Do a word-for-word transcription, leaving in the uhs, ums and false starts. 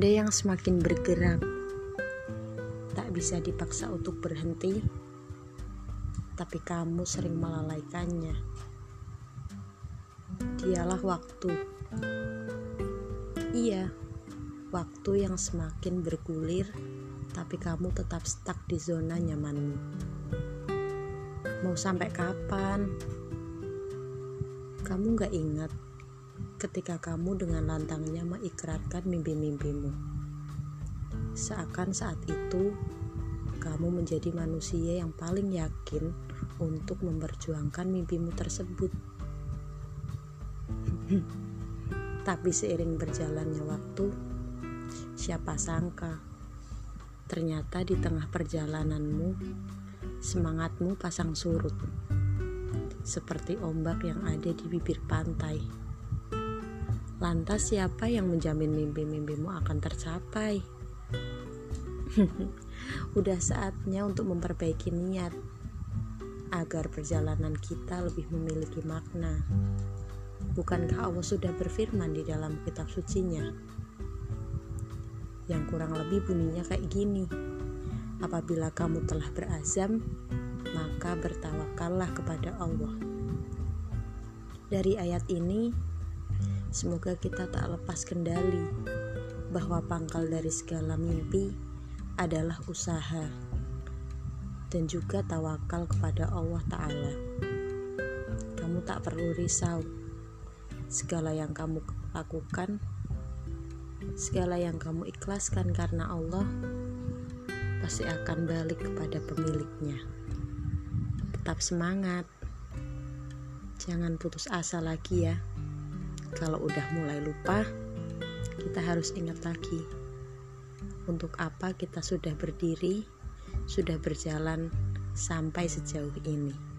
ada yang semakin bergerak, tak bisa dipaksa untuk berhenti, tapi kamu sering melalaikannya. Dialah waktu. Iya, waktu yang semakin bergulir, tapi kamu tetap stuck di zona nyamanmu. Mau sampai kapan? Kamu gak ingat ketika kamu dengan lantangnya mengikrarkan mimpi-mimpimu. Seakan saat itu, kamu menjadi manusia yang paling yakin untuk memperjuangkan mimpimu tersebut. Tapi seiring berjalannya waktu, siapa sangka, ternyata di tengah perjalananmu, semangatmu pasang surut. Seperti ombak yang ada di bibir pantai. Lantas siapa yang menjamin mimpi-mimpimu akan tercapai? Udah saatnya untuk memperbaiki niat agar perjalanan kita lebih memiliki makna. Bukankah Allah sudah berfirman di dalam kitab sucinya? Yang kurang lebih bunyinya kayak gini. Apabila kamu telah berazam, maka bertawakallah kepada Allah. Dari ayat ini, semoga kita tak lepas kendali bahwa pangkal dari segala mimpi adalah usaha dan juga tawakal kepada Allah Ta'ala. Kamu tak perlu risau. Segala yang kamu lakukan, segala yang kamu ikhlaskan karena Allah, pasti akan balik kepada pemiliknya. Tetap semangat. Jangan putus asa lagi ya. Kalau udah mulai lupa, kita harus ingat lagi untuk apa kita sudah berdiri, sudah berjalan sampai sejauh ini.